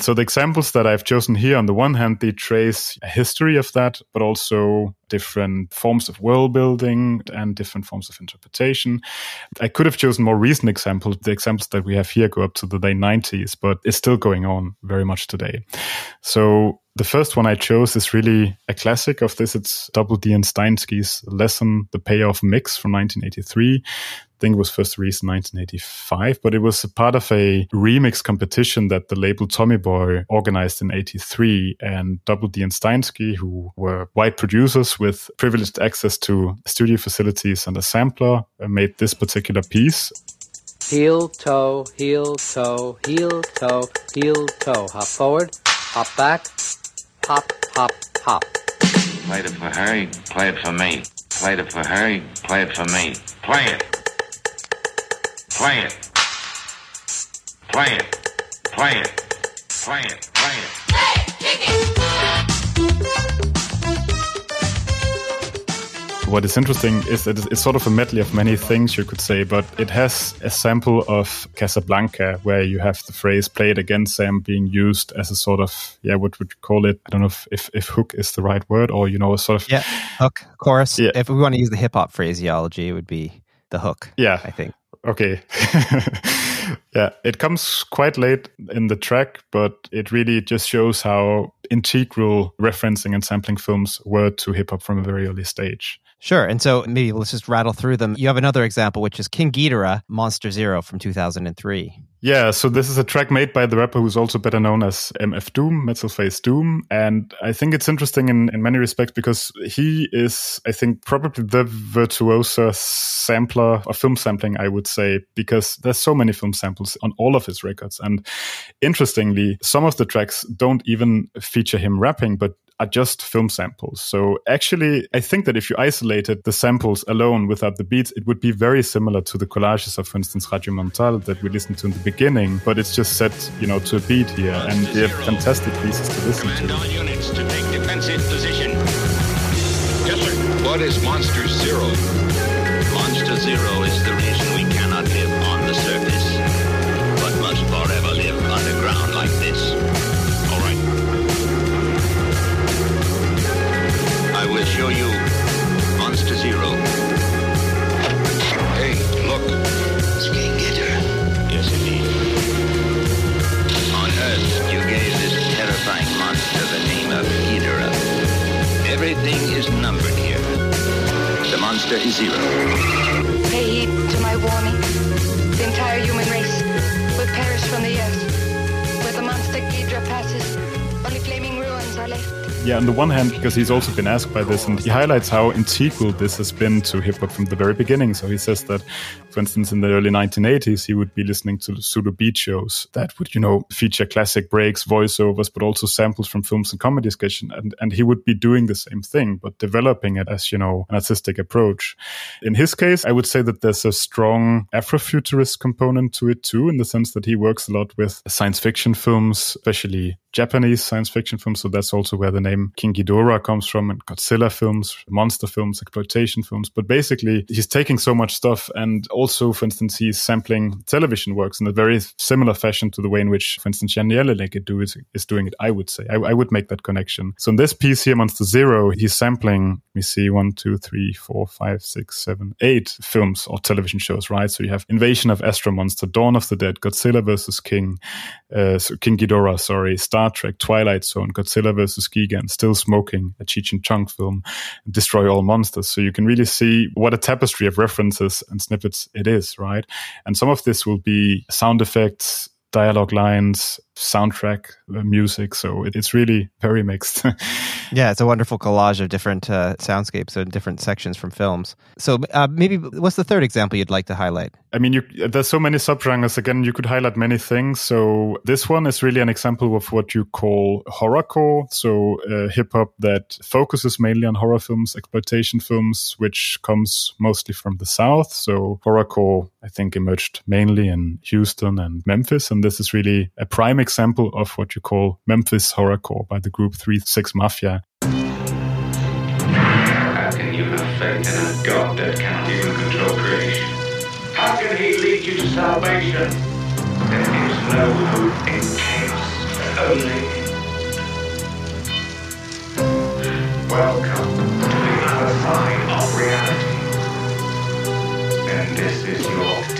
So the examples that I've chosen here, on the one hand, they trace a history of that, but also different forms of world building and different forms of interpretation. I could have chosen more recent examples. The examples that we have here go up to the late 90s, but it's still going on very much today. So the first one I chose is really a classic of this. It's Double D and Steinsky's lesson, The Payoff Mix from 1983. I think it was first released in 1985, but it was a part of a remix competition that the label Tommy Boy organized in 83. And Double D and Steinsky, who were white producers with privileged access to studio facilities and a sampler, made this particular piece. Heel, toe, heel, toe, heel, toe, heel, toe. Hop forward, hop back. Pop, pop, pop. Played it for her, he played it for me. played it for her, he played it for me. Play it. Play it. Play it. Play it. Play it. Play it. Play it. Kick it. What is interesting is that it's sort of a medley of many things, you could say, but it has a sample of Casablanca, where you have the phrase play it again, Sam, being used as a sort of, what would you call it? I don't know if hook is the right word, or, a sort of... Yeah, hook, chorus. Yeah. If we want to use the hip-hop phraseology, it would be the hook, I think. Okay. Yeah, it comes quite late in the track, but it really just shows how integral referencing and sampling films were to hip-hop from a very early stage. Sure, and so maybe let's just rattle through them. You have another example, which is King Ghidorah, Monster Zero from 2003. Yeah, so this is a track made by the rapper who's also better known as MF Doom, Metal Face Doom. And I think it's interesting in many respects because he is, I think, probably the virtuoso sampler of film sampling, I would say, because there's so many film samples on all of his records. And interestingly, some of the tracks don't even feature him rapping, but are just film samples. So actually, I think that if you isolated the samples alone without the beats, it would be very similar to the collages of, for instance, Radio Mental that we listened to in the beginning, but it's just set, to a beat here, and they're fantastic pieces to listen to. Command all units to take defensive position. Yes, sir. What is Monster Zero? Monster Zero is the reason we cannot live on the surface, but must forever live underground like this. I will show you Monster Zero. Hey, look. It's King Ghidorah. Yes, indeed. On Earth, you gave this terrifying monster the name of Ghidorah. Everything is numbered here. The monster is zero. Pay heed to my warning. The entire human race will perish from the Earth. Where the monster Ghidorah passes, only flaming ruins are left. Yeah, on the one hand, because he's also been asked by this, and he highlights how integral this has been to hip-hop from the very beginning. So he says that, for instance, in the early 1980s, he would be listening to pseudo beat shows that would, feature classic breaks, voiceovers, but also samples from films and comedy sketches. And he would be doing the same thing, but developing it as, an artistic approach. In his case, I would say that there's a strong Afrofuturist component to it too, in the sense that he works a lot with science fiction films, especially Japanese science fiction films. So that's also where the name King Ghidorah comes from, and Godzilla films, monster films, exploitation films. But basically, he's taking so much stuff. And also, for instance, he's sampling television works in a very similar fashion to the way in which, for instance, Jan Jelinek is doing it, I would say. I would make that connection. So in this piece here, Monster Zero, he's sampling, let me see, 1, 2, 3, 4, 5, 6, 7, 8 films or television shows, right? So you have Invasion of Astro Monster, Dawn of the Dead, Godzilla versus King Ghidorah, Star Trek, Twilight Zone, Godzilla vs. Gigan, Still Smoking, a Cheech and Chong film, Destroy All Monsters. So you can really see what a tapestry of references and snippets it is, right? And some of this will be sound effects, dialogue lines, soundtrack, music. So it's really very mixed. Yeah, it's a wonderful collage of different soundscapes and different sections from films. So maybe what's the third example you'd like to highlight? I mean, there's so many subgenres. Again, you could highlight many things. So this one is really an example of what you call horrorcore. So hip-hop that focuses mainly on horror films, exploitation films, which comes mostly from the South. So horrorcore, I think, emerged mainly in Houston and Memphis. And this is really a prime example of what you call Memphis horrorcore by the group 3-6 Mafia. How can you have faith in a God that can't even control creation? How can he lead you to salvation? There is no hope in chaos, only welcome to the other side of reality. And this is your eternity.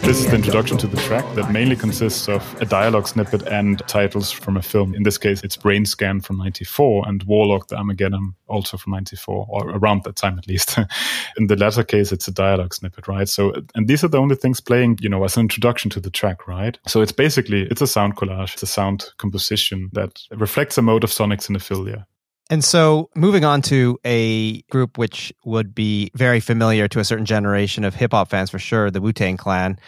This is the introduction to the track that mainly consists of a dialogue snippet and titles from a film. In this case, it's Brain Scan from 1994 and Warlock the Armageddon also from 1994, or around that time at least. In the latter case, it's a dialogue snippet, right? So, and these are the only things playing, as an introduction to the track, right? So it's basically, it's a sound collage, it's a sound composition that reflects a mode of sonic cinephilia. And so moving on to a group which would be very familiar to a certain generation of hip-hop fans for sure, the Wu-Tang Clan.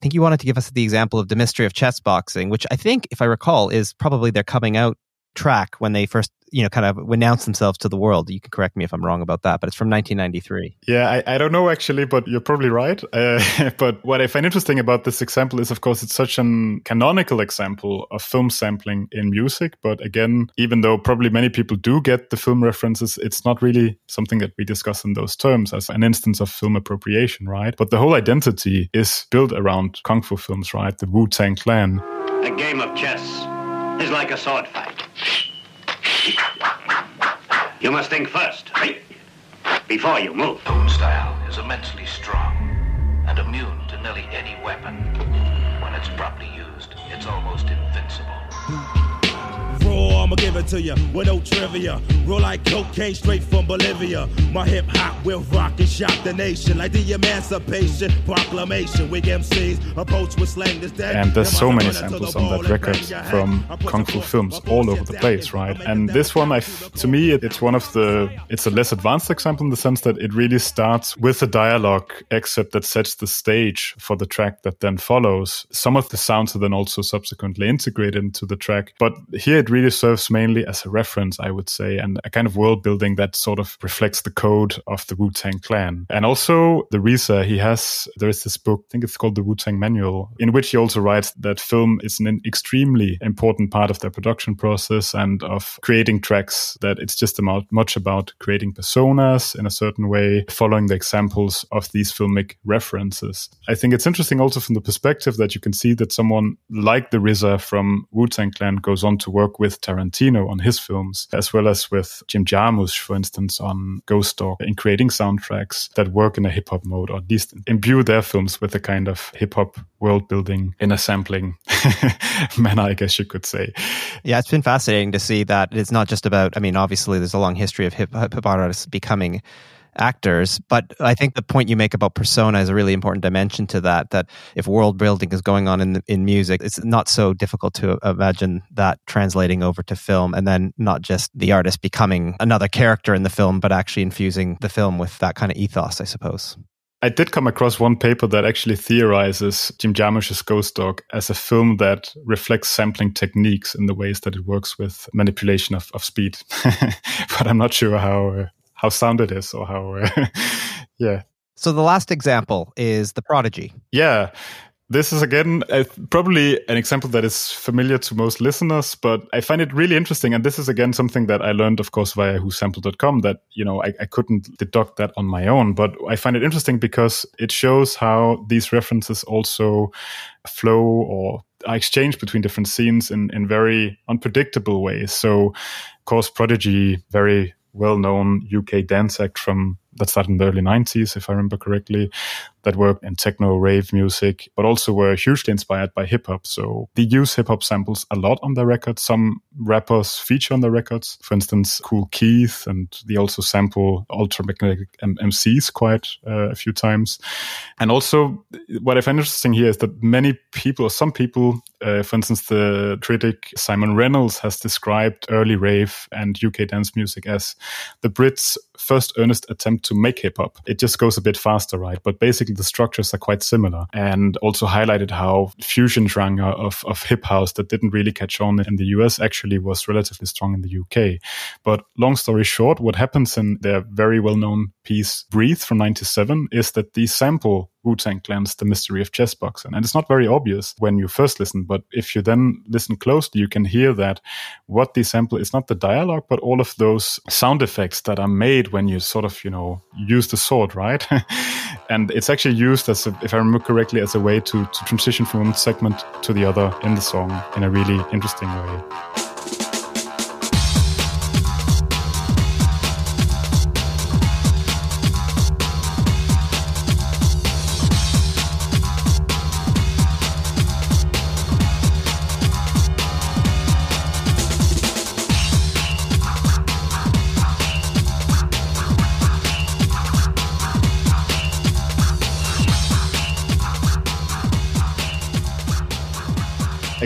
think you wanted to give us the example of The Mystery of Chess Boxing, which I think, if I recall, is probably their coming out track when they first, you know, kind of announced themselves to the world. You can correct me if I'm wrong about that, but it's from 1993. Yeah, I don't know actually, but you're probably right. But what I find interesting about this example is, of course, it's such an canonical example of film sampling in music. But again, even though probably many people do get the film references, it's not really something that we discuss in those terms as an instance of film appropriation, right? But the whole identity is built around Kung Fu films, right? The Wu-Tang Clan. A game of chess is like a sword fight. You must think first, before you move. Tone style is immensely strong and immune to nearly any weapon. When it's properly used, it's almost invincible. Raw, I'ma give it to you with no trivia. Roll like cocaine straight from Bolivia. My hip-hop will rock and shock the nation like the Emancipation Proclamation. We MCs approach with slang this day. And there's so many samples on that record from Kung Fu films all over the place, right? And this one, to me, it's a less advanced example in the sense that it really starts with a dialogue excerpt that sets the stage for the track that then follows. Some of the sounds are then also subsequently integrated into the track, but here it really serves mainly as a reference, I would say, and a kind of world building that sort of reflects the code of the Wu-Tang Clan. And also the Risa, there is this book, I think it's called The Wu-Tang Manual, in which he also writes that film is an extremely important part of their production process and of creating tracks, that it's just much about creating personas in a certain way, following the examples of these filmic references. I think it's interesting also from the perspective that you can see that someone like the Risa from Wu-Tang Clan goes on to work with Tarantino on his films, as well as with Jim Jarmusch, for instance, on Ghost Dog, in creating soundtracks that work in a hip-hop mode, or at least imbue their films with a kind of hip-hop world-building in a sampling manner, I guess you could say. Yeah, it's been fascinating to see that it's not just about, I mean, obviously there's a long history of hip-hop artists becoming actors, but I think the point you make about persona is a really important dimension to that, that if world building is going on in music, it's not so difficult to imagine that translating over to film, and then not just the artist becoming another character in the film, but actually infusing the film with that kind of ethos, I suppose. I did come across one paper that actually theorizes Jim Jarmusch's Ghost Dog as a film that reflects sampling techniques in the ways that it works with manipulation of speed. But I'm not sure how sound it is, or how, yeah. So the last example is The Prodigy. Yeah. This is, again, probably an example that is familiar to most listeners, but I find it really interesting. And this is, again, something that I learned, of course, via WhoSampled.com, that, you know, I couldn't deduct that on my own. But I find it interesting because it shows how these references also flow or are exchanged between different scenes in very unpredictable ways. So, of course, Prodigy, very well-known UK dance act that started in the early 90s, if I remember correctly, that worked in techno rave music, but also were hugely inspired by hip-hop. So they use hip-hop samples a lot on their records. Some rappers feature on their records, for instance, Kool Keith, and they also sample Ultramagnetic MCs quite a few times. And also, what I find interesting here is that many people, or some people, for instance, the critic Simon Reynolds has described early rave and UK dance music as the Brits' first earnest attempt to make hip-hop. It just goes a bit faster, right? But basically the structures are quite similar, and also highlighted how fusion genre of hip house that didn't really catch on in the US actually was relatively strong in the UK. But long story short, what happens in their very well-known piece Breathe from 97 is that they sample Wu-Tang Clan's The Mystery of Chess Boxing. And it's not very obvious when you first listen, but if you then listen closely, you can hear that what they sample is not the dialogue, but all of those sound effects that are made when you sort of, you know, use the sword, right? And it's actually used as, if I remember correctly, as a way to transition from one segment to the other in the song in a really interesting way.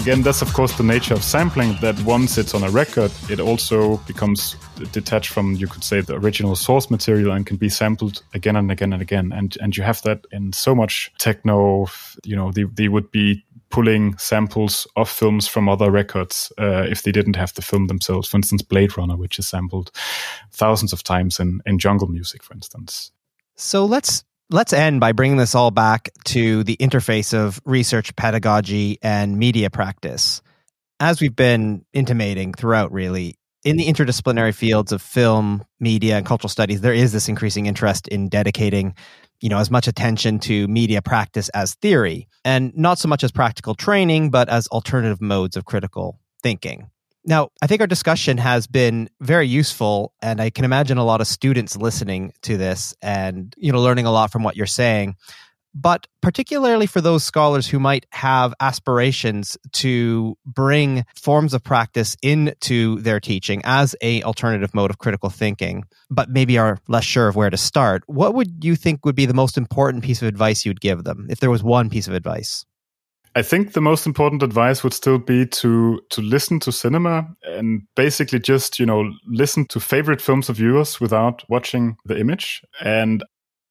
again, that's of course the nature of sampling, that once it's on a record, it also becomes detached from, you could say, the original source material and can be sampled again and again and again. And you have that in so much techno, you know, they would be pulling samples of films from other records if they didn't have the film themselves. For instance, Blade Runner, which is sampled thousands of times in jungle music, for instance. So let's end by bringing this all back to the interface of research, pedagogy, and media practice. As we've been intimating throughout, really, in the interdisciplinary fields of film, media, and cultural studies, there is this increasing interest in dedicating, you know, as much attention to media practice as theory, and not so much as practical training, but as alternative modes of critical thinking. Now, I think our discussion has been very useful, and I can imagine a lot of students listening to this and, you know, learning a lot from what you're saying. But particularly for those scholars who might have aspirations to bring forms of practice into their teaching as an alternative mode of critical thinking, but maybe are less sure of where to start, what would you think would be the most important piece of advice you'd give them, if there was one piece of advice? I think the most important advice would still be to listen to cinema and basically just, you know, listen to favorite films of yours without watching the image. And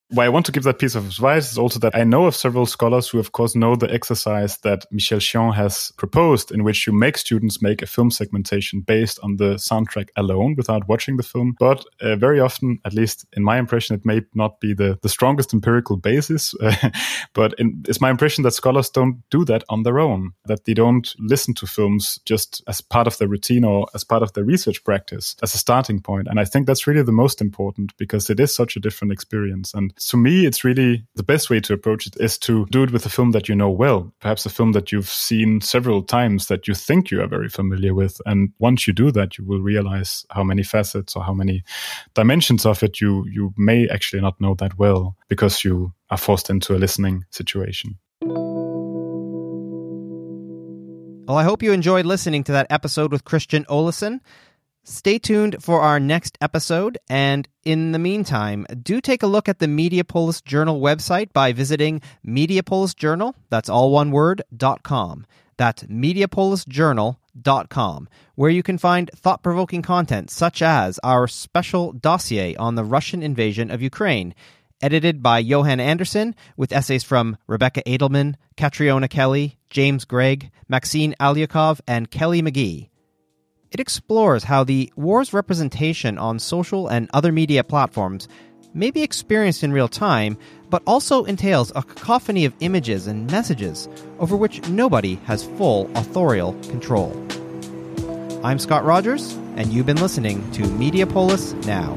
why I want to give that piece of advice is also that I know of several scholars who, of course, know the exercise that Michel Chion has proposed, in which you make students make a film segmentation based on the soundtrack alone without watching the film. But very often, at least in my impression, it may not be the strongest empirical basis. But it's my impression that scholars don't do that on their own, that they don't listen to films just as part of their routine or as part of their research practice as a starting point. And I think that's really the most important, because it is such a different experience. And to me, it's really the best way to approach it is to do it with a film that you know well, perhaps a film that you've seen several times that you think you are very familiar with. And once you do that, you will realize how many facets or how many dimensions of it you may actually not know that well, because you are forced into a listening situation. Well, I hope you enjoyed listening to that episode with Christian Olesen. Stay tuned for our next episode, and in the meantime, do take a look at the Mediapolis Journal website by visiting mediapolisjournal, that's all one word, .com. That's mediapolisjournal.com, where you can find thought-provoking content such as our special dossier on the Russian invasion of Ukraine, edited by Johan Anderson, with essays from Rebecca Edelman, Catriona Kelly, James Gregg, Maxine Alyakov, and Kelly McGee. It explores how the war's representation on social and other media platforms may be experienced in real time, but also entails a cacophony of images and messages over which nobody has full authorial control. I'm Scott Rogers, and you've been listening to Mediapolis Now.